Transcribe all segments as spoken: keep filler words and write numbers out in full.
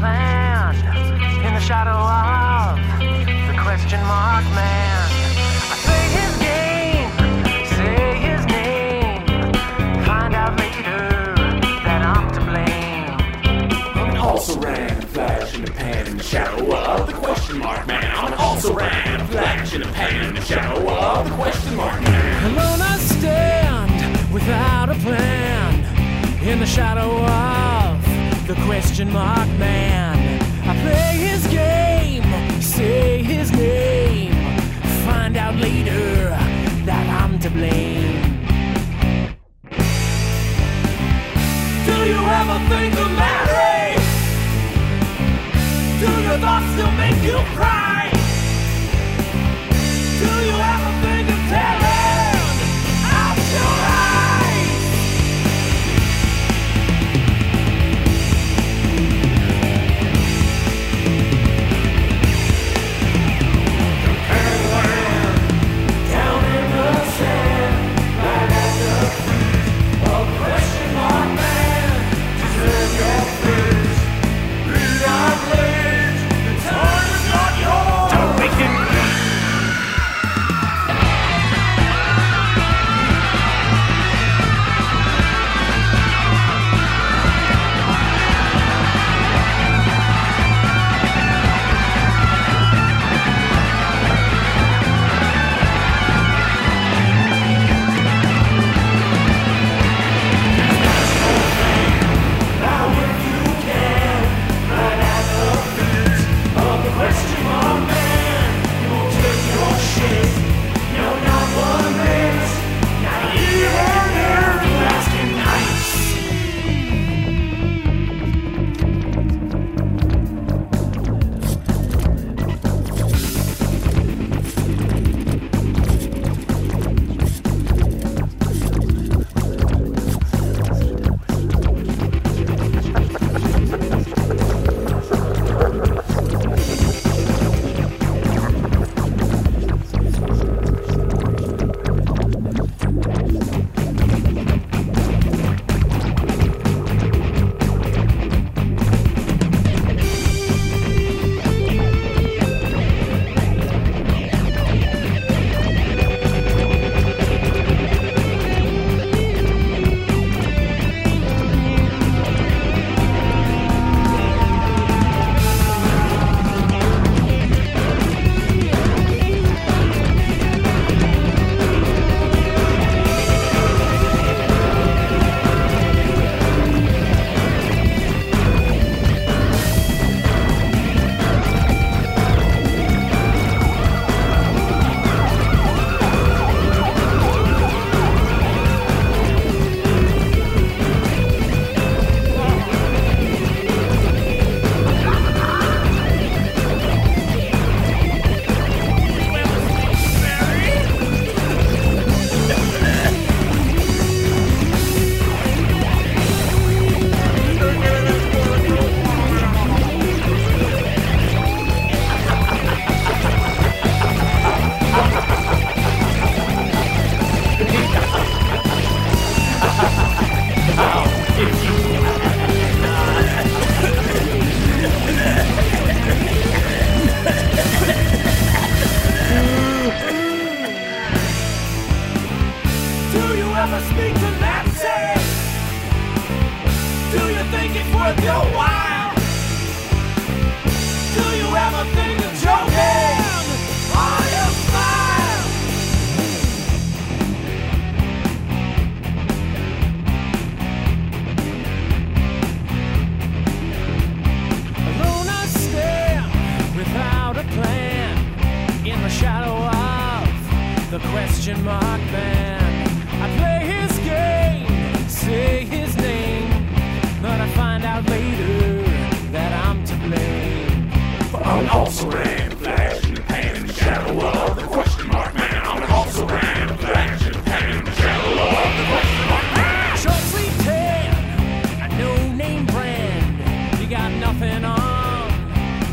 planned, in the shadow of the question mark man. I play his game, say his name, find out later that I'm to blame. I'm also ran, flash in the pan, in the shadow of the question mark man. I'm also ran, flash in the pan, in the shadow of the question mark man. Alone I stand, without a plan, in the shadow of the question mark man. I play his game, say his name, find out later that I'm to blame. Do you ever think of marriage? Do your thoughts still make you cry? Do you ever think of tearing out your eyes?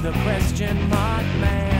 Question mark man.